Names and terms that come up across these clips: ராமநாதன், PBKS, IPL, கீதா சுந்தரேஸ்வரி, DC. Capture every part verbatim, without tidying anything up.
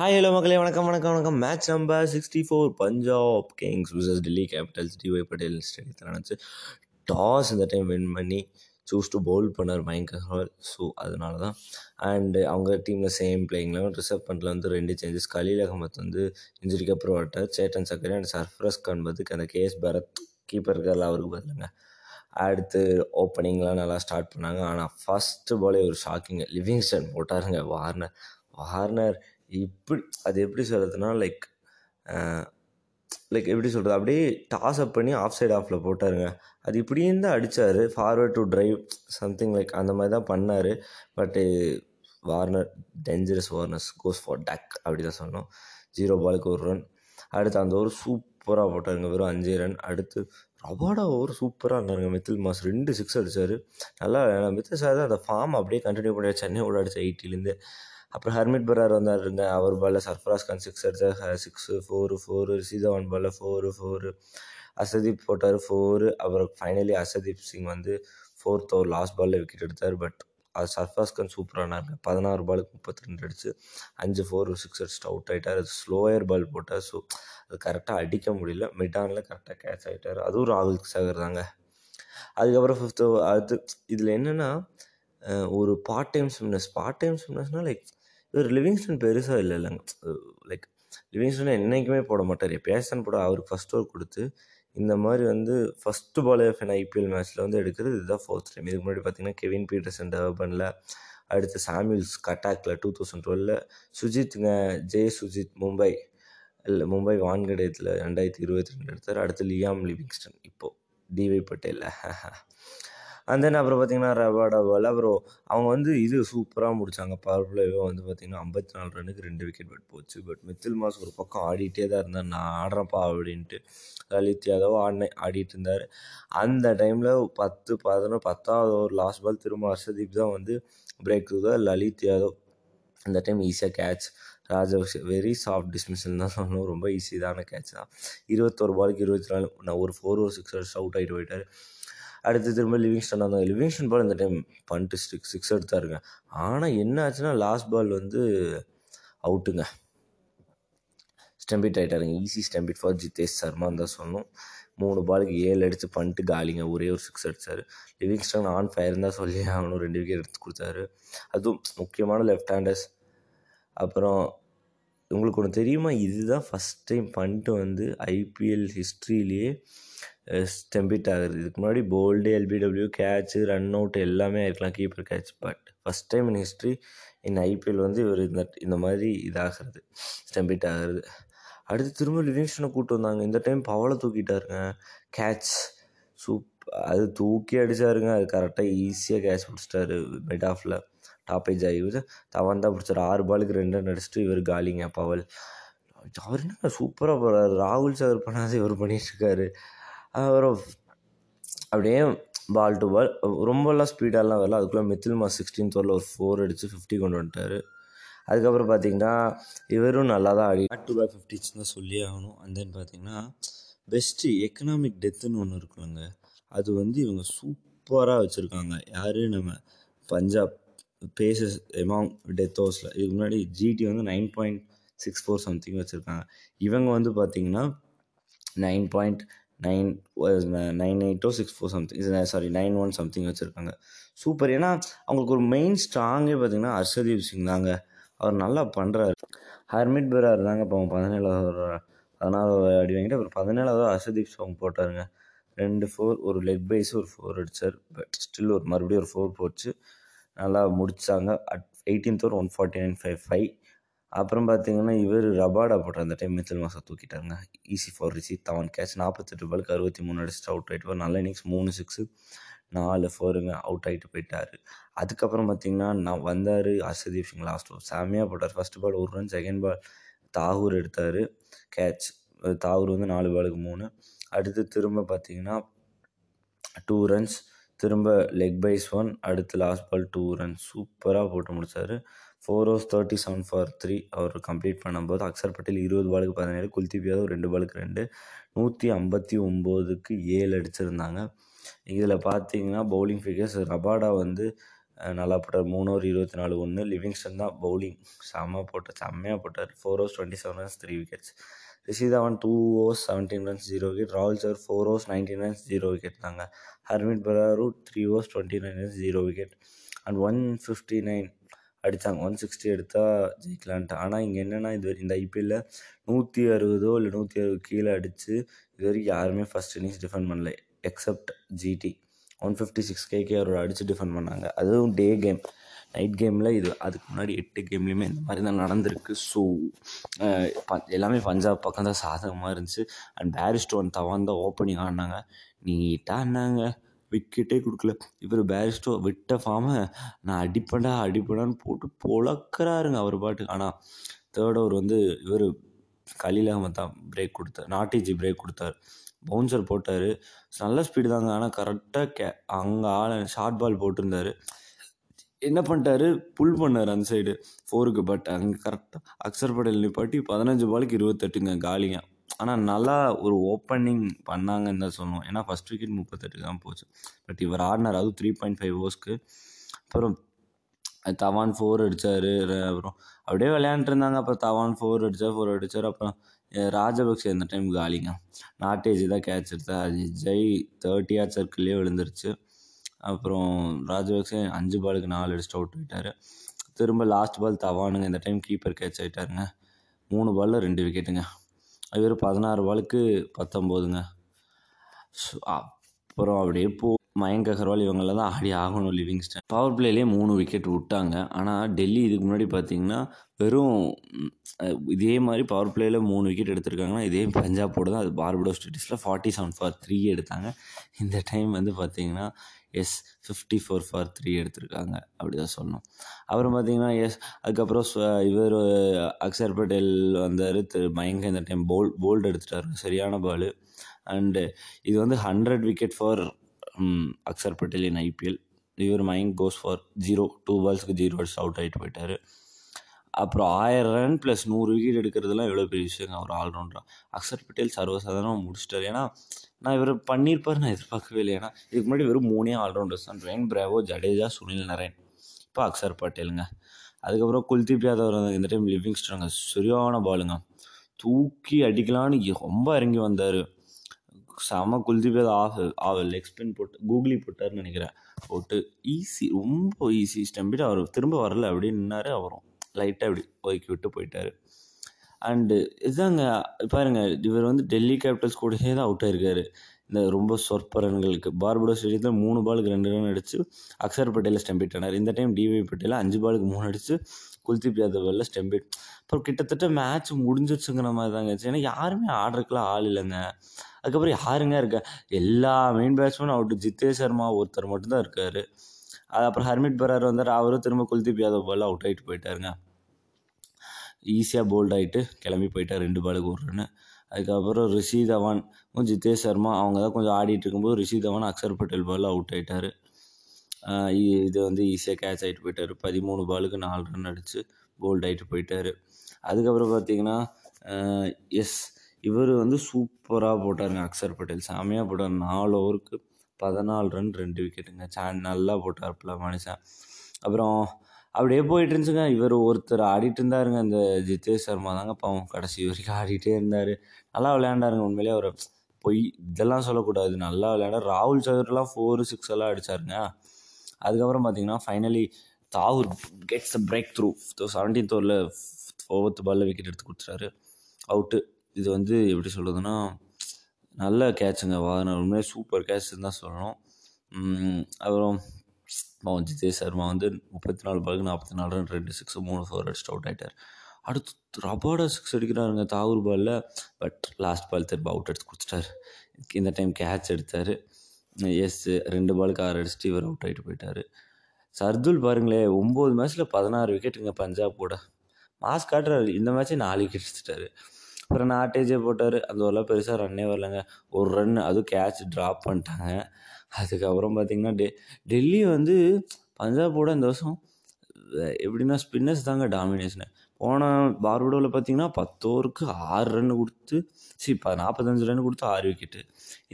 Hi hello மக்களே, வணக்கம் வணக்கம் வணக்கம். Match number sixty four Punjab Kings versus Delhi Capitals. Dy Patel ஸ்டேடியத்தில் நினச்சி டாஸ் இந்த டைம் வின் பண்ணி சூஸ் டு பவுல் பண்ணார் பயங்கர் ஹால். ஸோ அதனால தான் அண்டு அவங்க டீமில் சேம் பிளேயிங் லெவன். ரிசர்வ் பண்ணில் வந்து ரெண்டு சேஞ்சஸ், கலீல் அகமத் வந்து இன்ஜுரிக்கு அப்புறம் ஆட்டார், சேட்டன் சக்கரி அண்ட் சர்ஃப்ரஸ் கான் பதுக்கு அந்த கேஎஸ் பாரத் கீப்பர் இருக்கார்ல அவருக்கு பதிலுங்க. அடுத்து ஓப்பனிங்லாம் நல்லா ஸ்டார்ட் பண்ணாங்க. ஆனால் ஃபஸ்ட்டு பாலே ஒரு ஷாக்கிங்க, லிவிங்ஸ்டன் போட்டாருங்க. வார்னர் வார்னர் இப்படி அது எப்படி சொல்கிறதுனா லைக் லைக் எப்படி சொல்கிறது, அப்படியே டாஸ் அப் பண்ணி ஆஃப் சைடு ஆஃபில் போட்டாருங்க. அது இப்படியும் தான் அடித்தார், forward to drive something like அந்த மாதிரி தான் பண்ணார். But Warner dangerous, Warner's goes for take அப்படி தான் சொன்னோம். ஜீரோ பாலுக்கு ஒரு ரன். அடுத்து அந்த ஒரு சூப்பராக போட்டாருங்க, வெறும் அஞ்சு ரன். அடுத்து ரபாடா ஒரு சூப்பராக இருந்தாருங்க. மித்துல் மாஸ் ரெண்டு சிக்ஸ் அடித்தார். நல்லா மித்துல் சார் தான் அந்த ஃபார்ம் அப்படியே கண்டினியூ பண்ணியார். சென்னையோட அடித்த எயிட்டிலேருந்து அப்புறம் ஹர்மிட் பரார் வந்தாருங்க. அவர் பாலில் சர்ஃப்ராஸ் கான் சிக்ஸ் அடித்தார். சிக்ஸு ஃபோரு ஃபோரு சீதாவான் பாலில் ஃபோரு ஃபோரு அசதீப் போட்டார் ஃபோரு. அப்புறம் ஃபைனலி அசதீப் சிங் வந்து ஃபோர்த் ஓவர் லாஸ்ட் பாலில் விக்கெட் எடுத்தார். பட் அது சர்ஃப்ராஸ் கான் சூப்பரானாருங்க. பதினாறு பாலுக்கு முப்பத்தி ரெண்டு அடிச்சு அஞ்சு ஃபோர் சிக்ஸ் அடிச்சுட்டு அவுட் ஆகிட்டார். அது ஸ்லோயர் பால் போட்டார். ஸோ அது கரெக்டாக அடிக்க முடியல. மிட் ஆனில் கரெக்டாக கேட்ச் ஆகிட்டார். அதுவும் ராகுல் சாகர் தாங்க. அதுக்கப்புறம் ஃபிஃப்த் ஓவர். அடுத்து இதில் என்னென்னா ஒரு part time spinners part time ஸ்பின்னர்ஸ்னால் லைக் இவர் லிவிங்ஸ்டன் பெருசாக இல்லை இல்லைங்க. லைக் லிவிங்ஸ்டன் என்றைக்குமே போட மாட்டார், எப்பயாச்சும் போட. அவருக்கு ஃபஸ்ட் ஓவர் கொடுத்து இந்த மாதிரி வந்து ஃபஸ்ட்டு பாலே ஃபின் ஐபிஎல் மேட்ச்சில் வந்து எடுக்கிறது இதுதான் ஃபோர்த் டைம். இதுக்கு முன்னாடி பார்த்திங்கன்னா கெவின் பீட்டர்சன் டர்பனில், அடுத்து சாமியூல்ஸ் கட்டாக்கில் டூ தௌசண்ட் டுவெலில், சுஜித்துங்க ஜெய் சுஜித் மும்பை இல்லை மும்பை வான்கடயத்தில் ரெண்டாயிரத்தி இருபத்தி ரெண்டு எடுத்தார். அடுத்து லியாம் லிவிங்ஸ்டன், இப்போது டிஒய் பட்டேல். அண்ட் தென் அப்புறம் பார்த்திங்கன்னா ரபாடா பால். அப்புறம் அவங்க வந்து இது சூப்பராக முடித்தாங்க. பவர் பிளேவே வந்து பார்த்திங்கன்னா ஐம்பத்தி நாலு ரன்னுக்கு ரெண்டு விக்கெட் பட் போச்சு. பட் மித்துல் மாஸ் ஒரு பக்கம் ஆடிட்டே தான் இருந்தார். நான் ஆடுறப்பா அப்படின்ட்டு லலித் யாதவ் ஆடின ஆடிட்டு இருந்தார். அந்த டைமில் பத்து பதினொன்று பத்தாவது ஒரு லாஸ்ட் பால் திரும்ப ஹர்ஷதீப் தான் வந்து பிரேக் தான். லலித் யாதவ் அந்த டைம் ஈஸியாக catch. Rajapaksa very soft dismissal தான் சொன்னோம். ரொம்ப ஈஸியான கேட்ச் தான். இருபத்தோரு பாலுக்கு இருபத்தி நாலு நான் ஒரு ஃபோர் ஒரு சிக்ஸ் அடிச்சு அவுட் ஆகிட்டு போயிட்டார். அடுத்து திரும்ப லிவிங்ஸ்டன் வந்தாங்க. லிவிங்ஸ்டன் பால் இந்த டைம் பண்ட்டு ஸ்டிக் சிக்ஸ் எடுத்தாருங்க. ஆனால் என்ன ஆச்சுன்னா லாஸ்ட் பால் வந்து அவுட்டுங்க, ஸ்டம்பிட் ஆகிட்டாருங்க. ஈஸி ஸ்டம்பிட் ஃபார் ஜிதேஷ் சர்மான்னு தான் சொன்னோம். மூணு பாலுக்கு ஏழு அடித்து பண்ட்டு காலிங்க, ஒரே ஒரு சிக்ஸ் அடித்தார். லிவிங்ஸ்டன் ஆன் ஃபயர் தான் சொல்லி அவனும் ரெண்டு விக்கெட் எடுத்து கொடுத்தாரு. அதுவும் முக்கியமான லெஃப்ட் ஹேண்டர்ஸ். அப்புறம் உங்களுக்கு ஒன்று தெரியுமா, இதுதான் ஃபஸ்ட் டைம் பண்ட்டு வந்து ஐபிஎல் ஹிஸ்ட்ரியிலேயே ஸ்டெம்பிட் ஆகுது. இதுக்கு முன்னாடி bowled, LBW, catch, run out எல்லாமே இருக்கலாம், keeper catch. But first time in history in IPL வந்து இவர் இந்த இந்த மாதிரி இதாகிறது, ஸ்டெம்பிட் ஆகிறது. அடுத்து திரும்ப லிவிங்ஸ்டனை கூப்பிட்டு வந்தாங்க. இந்த டைம் பவலை தூக்கிட்டாருங்க. கேட்ச் சூப் அது தூக்கி அடித்தாருங்க. அது கரெக்டாக ஈஸியாக கேட்ச் பிடிச்சிட்டாரு. மிட் ஆஃபில் டாப் ஏஜ் ஆகி தவன் தான் பிடிச்சார். ஆறு பாலுக்கு ரெண்டு ரன் அடிச்சுட்டு இவர் காலிங்க. பவல் அவர் என்ன சூப்பராக போகிறார். ராகுல் சாகர் பண்ணாத இவர் பண்ணிகிட்ருக்காரு. அப்புறம் அப்படியே பால் டு பால் ரொம்பலாம் ஸ்பீடாலாம் வரல. அதுக்குள்ளே மித்துல் மாஸ் சிக்ஸ்டீன் ஓவரில் ஒரு ஃபோர் அடித்து ஃபிஃப்டி கொண்டு வந்துட்டார். அதுக்கப்புறம் பார்த்திங்கன்னா இவரும் நல்லா தான் ஆடி டு பால் ஃபிஃப்டிஸ் தான் சொல்லி ஆகணும். அண்ட் தென் பார்த்திங்கன்னா பெஸ்ட்டு எக்கனாமிக் டெத்துன்னு ஒன்று இருக்குங்க. அது வந்து இவங்க சூப்பராக வச்சுருக்காங்க. யார் நம்ம பஞ்சாப் பேசஸ் எமாங் டெத் ஓவர்ஸில். இதுக்கு முன்னாடி ஜிடி வந்து nine point six four something வச்சுருக்காங்க. இவங்க வந்து பார்த்திங்கன்னா நைன் பாயிண்ட் நைன் நைன் எயிட்டோ சிக்ஸ் ஃபோர் சம்திங் இது சாரி நைன் ஒன் சம்திங் வச்சுருக்காங்க. சூப்பர். ஏன்னா அவங்களுக்கு ஒரு மெயின் ஸ்ட்ராங்கே பார்த்திங்கன்னா ஹர்ஷதீப் சிங் தாங்க. அவர் நல்லா பண்ணுறாரு. ஹர்மிட் பரார் தாங்க இப்போ அவங்க பதினேழாவது பதினாலாவது அடி வாங்கிட்டு அப்புறம் பதினேழாவது ஹர்ஷதீப் சிங் போட்டாருங்க. ரெண்டு ஃபோர் ஒரு லெக் பைஸ் ஒரு ஃபோர் அடித்தார். பட் ஸ்டில் ஒரு மறுபடியும் ஒரு ஃபோர் போச்சு. நல்லா முடித்தாங்க. அட் எயிட்டீன்த் ஒரு one forty nine five five அப்புறம் பார்த்திங்கன்னா இவர் ரபாடா போட்டார். அந்த டைம் மித்துல் மாசா தூக்கிட்டாருங்க. Easy for receive Dhawan catch. நாற்பத்தெட்டு பாலுக்கு அறுபத்தி மூணு அடிச்சுட்டு அவுட் ஆகிட்டு போய் நல்ல இன்னிங்ஸ். மூணு சிக்ஸு நாலு ஃபோருங்க அவுட் ஆகிட்டு போயிட்டார். அதுக்கப்புறம் பார்த்திங்கன்னா நான் வந்தார் ஹர்ஷதீப் சிங் லாஸ்ட் ஓவர் சாமியாக போட்டார். ஃபஸ்ட் பால் ஒரு ரன், செகண்ட் பால் தாகூர் எடுத்தார் கேட்ச். தாகூர் வந்து நாலு பாலுக்கு மூணு. அடுத்து திரும்ப பார்த்திங்கன்னா டூ ரன்ஸ், திரும்ப லெக் பைஸ் ஒன், அடுத்து லாஸ்ட் பால் டூ ரன்ஸ் சூப்பராக போட்டு முடித்தார். Four overs thirty seven for three அவர் கம்ப்ளீட் பண்ணும்போது அக்ஷர் பட்டேல் இருபது பாலுக்கு பதினேழு, குல்தீப் யாதவ் ரெண்டு பாலுக்கு ரெண்டு, நூற்றி ஐம்பத்தி ஒம்போதுக்கு ஏழு அடிச்சிருந்தாங்க. இதில் பார்த்திங்கன்னா பவுலிங் ஃபிகர்ஸ் ரபாடா வந்து நல்லா போட்டார். மூணு ஓவர் இருபத்தி நாலு ஒன்று லிவிங்ஸ்டன் தான் பவுலிங் செம்மா போட்டார், செம்மையாக போட்டார். Four overs twenty seven runs three wickets. Rishi Dhawan two overs seventeen runs zero wicket. ராகுல் Chahar four overs nineteen runs zero wicket தாங்க. Harpreet Brar three overs twenty nine runs zero wicket. And one fifty nine அடித்தாங்க, one sixty எடுத்தால் ஜெயிக்கலான்ட்டு. ஆனால் இங்கே என்னென்னா இது இந்த ஐபிஎல்ல நூற்றி அறுபதோ இல்லை நூற்றி அறுபது கீழே அடித்து இது வரைக்கும் யாருமே ஃபஸ்ட் இன்னிங்ஸ் டிஃபெண்ட் பண்ணல, except GT. One fifty six கேக்கு அவரோட அடித்து டிஃபெண்ட் பண்ணாங்க. அதுவும் டே கேம், நைட் கேமில் இது அதுக்கு முன்னாடி எட்டு கேம்லேயுமே இந்த மாதிரி தான் நடந்திருக்கு. ஸோ எல்லாமே பஞ்சாப் பக்கம் தான் சாதகமாக இருந்துச்சு. அண்ட் பேரிஸ்டோன் தவான் தான் ஓப்பனிங் ஆனாங்க, நீட்டாக ஆனாங்க, விக்கெட்டே கொடுக்கல. இவர் பேரிஸ்டோ விட்ட ஃபார்மை நான் அடிப்படா அடிப்படான்னு போட்டு பொழக்கிறாருங்க அவர் பாட்டுக்கு. ஆனால் தேர்ட் ஓவர் வந்து இவர் கலீல் அஹமத் தான் பிரேக் கொடுத்தார், நாட்டிஜி பிரேக் கொடுத்தார், பவுன்சர் போட்டார். நல்ல ஸ்பீடு தாங்க, ஆனால் கரெக்டாக கே அங்கே ஆள ஷார்ட் பால் போட்டிருந்தார். என்ன பண்ணிட்டாரு, புல் பண்ணார் அந்த சைடு ஃபோருக்கு. பட் அங்கே கரெக்டாக அக்ஷர் பட்டேல் நிப்பாட்டி பதினஞ்சு பாலுக்கு இருபத்தெட்டுங்க காலிங்க. ஆனால் நல்லா ஒரு ஓப்பனிங் பண்ணாங்கன்னு தான் சொல்லணும். ஏன்னா ஃபஸ்ட் விக்கெட் முப்பத்தெட்டு தான் போச்சு. பட் இவர் ஆடினார், அதுவும் த்ரீ பாயிண்ட் ஃபைவ் ஓவர்ஸ்க்கு. அப்புறம் தவான் ஃபோர் அடித்தார், அப்புறம் அப்படியே விளையாண்டுருந்தாங்க. அப்புறம் தவான் ஃபோர் அடித்தார் ஃபோர் அடித்தார் அப்புறம் ராஜபக்சே இந்த டைம் காலிங்க. நாட்டேஜி தான் கேட்ச் எடுத்தார், அஜய் தேர்ட்டி ஆர் சர்க்கிள்லேயே விழுந்துருச்சு. அப்புறம் ராஜபக்சே அஞ்சு பாலுக்கு நாலு அடிச்சுட்டு அவுட் ஆகிட்டார். திரும்ப லாஸ்ட் பால் தவானுங்க, இந்த டைம் கீப்பர் கேட்ச் ஆகிட்டாருங்க. மூணு பாலில் ரெண்டு விக்கெட்டுங்க. இவர் பதினாறு பாலுக்கு பத்தொம்போதுங்க. அப்புறம் அப்படியே போ மயங்க் அகர்வால் இவங்களாம் தான் ஆடி ஆகணும். லிவிங்ஸ்டன் பவர் பிளேலேயே மூணு விக்கெட் விட்டாங்க. ஆனால் டெல்லி இதுக்கு முன்னாடி பார்த்திங்கன்னா வெறும் இதே மாதிரி பவர் பிளேயில் மூணு விக்கெட் எடுத்திருக்காங்கன்னா இதே பஞ்சாபோடு தான். அது பார்படோஸ் ஸ்டேட்டிஸில் ஃபார்ட்டி செவன் ஃபார் த்ரீ எடுத்தாங்க. இந்த டைம் வந்து பார்த்திங்கன்னா எஸ் ஃபிஃப்டி ஃபோர் ஃபார் த்ரீ எடுத்திருக்காங்க, அப்படி தான் சொல்லணும். அப்புறம் பார்த்திங்கன்னா எஸ் அதுக்கப்புறம் இவர் அக்ஷர் பட்டேல் வந்தார், திரு மயங்க இந்த டைம் போல் போல்டு எடுத்துட்டார், சரியான பால். அண்டு இது வந்து hundred wicket for Axar Patel in IPL. இவர் Mayank goes for zero, two பால்ஸ்க்கு ஜீரோ அடிச்சு அவுட் ஆகிட்டு போயிட்டார். அப்புறம் ஆயிரம் ரன் ப்ளஸ் நூறு விக்கெட் எடுக்கிறதுலாம் எவ்வளோ பெரிய விஷயங்க ஒரு ஆல்ரவுண்டராக. அக்ஷர் பட்டேல் சர்வசாதாரணமாக முடிச்சிட்டார். ஏன்னா நான் இவர் பண்ணியிருப்பார், நான் எதிர்பார்க்கவே இல்லை. ஏன்னா இதுக்கு முன்னாடி வெறும் மூணே ஆல்ரவுண்டர்ஸ் தான், ரெயின் பிராவோ, ஜடேஜா, சுனில் நரேன், இப்போ அக்ஷர் பட்டேலுங்க. அதுக்கப்புறம் குல்தீப் யாதவ் இந்த டைம் லிவிங்ஸ்டனுங்க, சரியான பாலுங்க, தூக்கி அடிக்கலான்னு ரொம்ப இறங்கி வந்தார். செம Kuldeep Yadav off off leg spin போட்டு கூகுளி போட்டார்னு நினைக்கிறேன், போட்டு ஈஸி, ரொம்ப ஈஸி ஸ்டம்பிட்டு அவர் திரும்ப வரல அப்படின்னு நின்னார். அவரும் லைட்டாக அப்படி ஒதுக்கி விட்டு போயிட்டார். அண்டு இதுதாங்க பாருங்கள், இவர் வந்து டெல்லி கேபிட்டல்ஸ் கூடயே தான் அவுட் ஆகிருக்காரு இந்த ரொம்ப சொற்ப ரன்களுக்கு. பார்படோஸ் ஸ்டேடியத்தில் மூணு பாலுக்கு ரெண்டு ரன் அடித்து அக்ஷர் பட்டேலில் ஸ்டம்பிட் ஆனார். இந்த டைம் டிவை பட்டேலில் அஞ்சு பாலுக்கு மூணு அடித்து குல்தீப் யாதவில் ஸ்டம்பிட். அப்புறம் கிட்டத்தட்ட மேட்ச் முடிஞ்சிருச்சுங்கிற மாதிரி தாங்க. ஏன்னா யாருமே ஆடுறதுக்குலாம் ஆள் இல்லைங்க. அதுக்கப்புறம் யாருங்க இருக்கா, எல்லா மெயின் பேட்ஸ்மேனும் அவுட்டு, ஜித்தேஷ் சர்மா ஒருத்தர் மட்டும்தான் இருக்கார். அது அப்புறம் ஹர்மிட் பரார் வந்தார், அவரும் திரும்ப குல்தீப் யாதவ் பாலில் அவுட் ஆகிட்டு போயிட்டாருங்க. ஈஸியாக போல்ட் ஆகிட்டு கிளம்பி போயிட்டார், ரெண்டு பாலுக்கு ஒரு ரன்னு. அதுக்கப்புறம் ரிஷி தவான் ஜித்தேஷ் சர்மா அவங்க தான் கொஞ்சம் ஆடிட்டு இருக்கும்போது ரிஷி தவான் அக்ஷர் பட்டேல் பாலில் அவுட் ஆகிட்டார். இது வந்து ஈஸியாக கேட்ச் ஆகிட்டு போயிட்டார். பதிமூணு பாலுக்கு நாலு ரன் அடித்து போல்ட் ஆகிட்டு போயிட்டார். அதுக்கப்புறம் பார்த்திங்கன்னா எஸ் இவர் வந்து சூப்பராக போட்டாருங்க அக்ஷர் பட்டேல், சாமியாக போட்டார். நாலு ஓவருக்கு பதினாலு ரன் ரெண்டு விக்கெட்டுங்க, சான் நல்லா போட்டார்ப்பில் மனுஷன். அப்புறம் அப்படியே போயிட்டு இருந்துச்சுங்க. இவர் ஒருத்தர் ஆடிட்டு இருந்தாருங்க, இந்த ஜித்தேஷ் சர்மா தாங்க பாவம் கடைசி வரைக்கும் ஆடிட்டே இருந்தார். நல்லா விளையாண்டாருங்க உண்மையிலே. அவர் பொய் இதெல்லாம் சொல்லக்கூடாது, நல்லா விளையாட. ராகுல் சகர்லாம் ஃபோரு சிக்ஸ் எல்லாம் அடித்தாருங்க. அதுக்கப்புறம் பார்த்திங்கன்னா finally Thakur gets the breakthrough, seventeenth ஓவரில் ஃபோர்த்து பாலில் விக்கெட் எடுத்து கொடுத்துட்டாரு, அவுட்டு. இது வந்து எப்படி சொல்கிறதுன்னா நல்ல கேட்சுங்க, வார்னர் உண்மையிலே சூப்பர் கேட்சுன்னு தான் சொல்லணும். அப்புறம் ஜிதேஷ் சர்மா வந்து முப்பத்தி நாலு பாலுக்கு நாற்பத்தி நாலு ரன் ரெண்டு சிக்ஸ் மூணு ஃபோர் அடிச்சுட்டு அவுட் ஆகிட்டார். அடுத்து ரபாடா சிக்ஸ் அடிக்கிறாருங்க தாகூர் பாலில். பட் லாஸ்ட் பால் திரும்ப அவுட் அடிச்சு கொடுத்துட்டார். இந்த டைம் கேட்ச் எடுத்தார். எஸ் ரெண்டு பாலுக்கு ஆறு அடிச்சுட்டு இவர் அவுட் ஆகிட்டு போயிட்டார். சர்துல் பாருங்களேன், ஒம்பது மேட்ச்சில் பதினாறு விக்கெட்டுங்க பஞ்சாபோட. மாஸ் காட்டுறாரு, இந்த மேட்ச்சே நாலு விக்கெட் எடுத்துட்டார். அப்புறம் நாட்டேஜே போட்டார், அந்த வரலாம் பெருசாக ரன்னே வரலங்க, ஒரு ரன் அதுவும் கேட்ச் ட்ராப் பண்ணிட்டாங்க. அதுக்கப்புறம் பார்த்திங்கன்னா டெ டெல்லி வந்து பஞ்சாபோட இந்த வருஷம் எப்படின்னா ஸ்பின்னர்ஸ் தாங்க டாமினேஷனு. போன பார்படோவில் பார்த்திங்கன்னா பத்து ஓவருக்கு ஆறு ரன் கொடுத்து சி இப்போ நாற்பத்தஞ்சு ரன் கொடுத்து ஆறு விக்கெட்டு.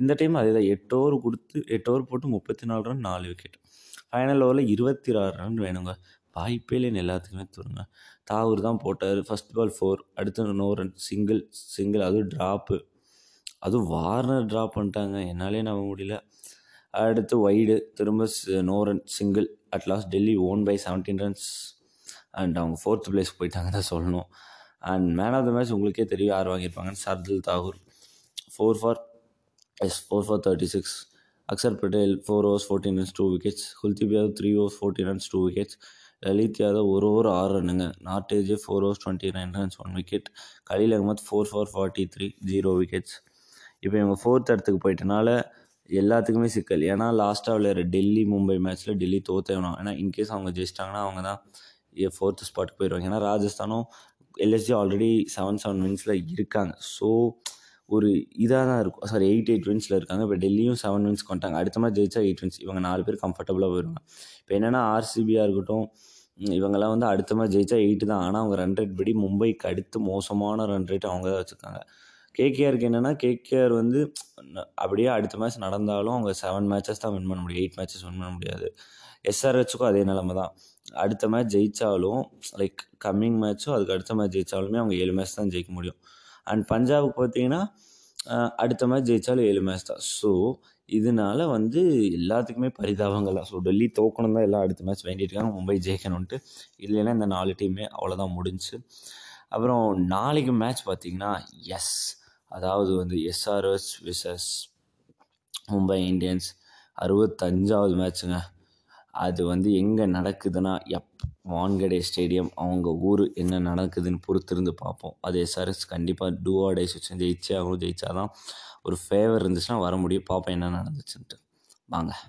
இந்த டைம் அதே தான், எட்டு ஓவர் கொடுத்து எட்டு ஓவர் போட்டு முப்பத்தி நாலு ரன் நாலு விக்கெட். ஃபைனல் ஓவரில் இருபத்தி ஆறு ரன் வேணுங்க. வாய்ப்பே இல்லைன்னு எல்லாத்துக்குமே தோணுங்க. தாகூர் தான் போட்டார். ஃபஸ்ட் பால் ஃபோர், அடுத்து நோ ரன், சிங்கிள் சிங்கிள் அதுவும் ட்ராப்பு, அதுவும் வார்னர் ட்ராப் பண்ணிட்டாங்க, என்னாலே நம்ப முடியல. அடுத்து வைடு, திரும்ப no run, single. At last Delhi won by seventeen runs and அவங்க ஃபோர்த் பிளேஸ் போயிட்டாங்க தான் சொல்லணும். And man of the match உங்களுக்கே தெரியும் யார் வாங்கியிருப்பாங்கன்னு. சர்துல் தாகூர் ஃபோர் ஃபார் எஸ் four for thirty six Axar Patel four overs fourteen runs two wickets Kuldeep Yadav three overs fourteen runs two wickets Lalit Yadav ஒரு ஓவர் ஆறு ரன்னுங்க. Nortje four overs twenty nine runs one wicket Khaleel Ahmed four for forty three zero wickets. இப்போ இவங்க fourth இடத்துக்கு போயிட்டனால எல்லாத்துக்குமே சிக்கல். ஏன்னா லாஸ்ட்டாக விளையாடுற டெல்லி மும்பை மேட்ச்சில் டெல்லி தோற்றே வேணும். ஏன்னா இன்கேஸ் அவங்க ஜெயிச்சிட்டாங்கன்னா அவங்க தான் ஃபோர்த்து ஸ்பாட்டுக்கு போயிடுவாங்க. ஏன்னா ராஜஸ்தானும் எல்எஸ்ஜி ஆல்ரெடி செவன் செவன் வின்ஸில் இருக்காங்க. ஸோ ஒரு இதாக தான் இருக்கும், சாரி எயிட் எயிட் வின்ஸில் இருக்காங்க. இப்போ டெல்லியும் செவன் வின்ஸ்க்கு வந்துட்டாங்க. அடுத்த மாதிரி ஜெயிச்சா எயிட் வின்ஸ், இவங்க நாலு பேர் கம்ஃபர்டபுளாக போயிடுவாங்க. இப்போ என்னென்னா ஆர்சிபியாக இருக்கட்டும் இவங்கெல்லாம் வந்து அடுத்த மாதிரி ஜெயிச்சா எயிட்டு தான். ஆனால் அவங்க ரன் ரேட் படி மும்பைக்கு அடுத்து மோசமான ரன் ரேட் அவங்க தான் வச்சுருக்காங்க. கேகேஆருக்கு என்னென்னா கேகேஆர் வந்து அப்படியே அடுத்த மேட்ச் நடந்தாலும் அவங்க செவன் மேட்சஸ் தான் வின் பண்ண முடியும், எயிட் மேட்சஸ் வின் பண்ண முடியாது. எஸ்ஆர்ஹெச்சுக்கும் அதே நிலமை தான். அடுத்த மேட்ச் ஜெயித்தாலும் லைக் கம்மிங் மேட்ச்சும் அதுக்கு அடுத்த மேட்ச் ஜெயித்தாலுமே அவங்க ஏழு மேட்ச் தான் ஜெயிக்க முடியும். அண்ட் பஞ்சாபுக்கு பார்த்திங்கன்னா அடுத்த மேட்ச் ஜெயித்தாலும் ஏழு மேட்ச் தான். ஸோ இதனால வந்து எல்லாத்துக்குமே பரிதாபங்கள் தான். ஸோ டெல்லி தோக்கணும் தான் எல்லாம் அடுத்த மேட்ச் வேண்டிட்டு இருக்காங்க, மும்பை ஜெயிக்கணும்ன்ட்டு. இல்லைன்னா இந்த நாலு டீமே அவ்வளோதான் முடிஞ்சு. அப்புறம் நாளைக்கு மேட்ச் பார்த்திங்கன்னா எஸ் அதாவது வந்து எஸ்ஆர்எஸ் விசஸ் மும்பை இந்தியன்ஸ் அறுபத்தஞ்சாவது மேட்ச்சுங்க. அது வந்து எங்கே நடக்குதுன்னா எப் வான்கடே ஸ்டேடியம், அவங்க ஊர் என்ன நடக்குதுன்னு பொறுத்திருந்து பார்ப்போம். அது எஸ்ஆர்எஸ் கண்டிப்பாக டூ ஆர் டே சுவிச்சு ஜெயிச்சே அவங்களும் ஜெயிச்சாதான் ஒரு ஃபேவர் இருந்துச்சுன்னா வர முடியும். பார்ப்போம் என்ன நடந்துச்சுன்ட்டு வாங்க.